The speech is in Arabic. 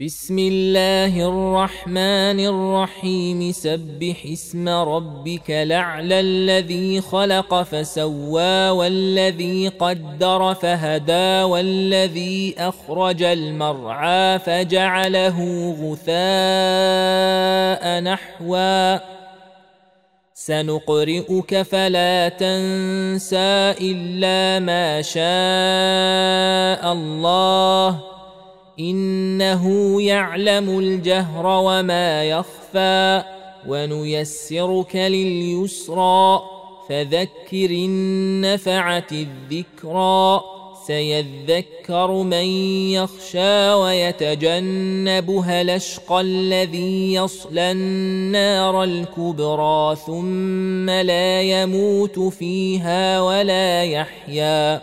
بسم الله الرحمن الرحيم. سبح اسم ربك الأعلى الذي خلق فسوى والذي قدر فهدى والذي أخرج المرعى فجعله غثاء نحوا. سنقرئك فلا تنسى إلا ما شاء الله إنه يعلم الجهر وما يخفى ونيسرك لليسرى فذكر إن نفعت الذكرى سيذكر من يخشى ويتجنبها الأشقى الذي يصلى النار الكبرى ثم لا يموت فيها ولا يحيا.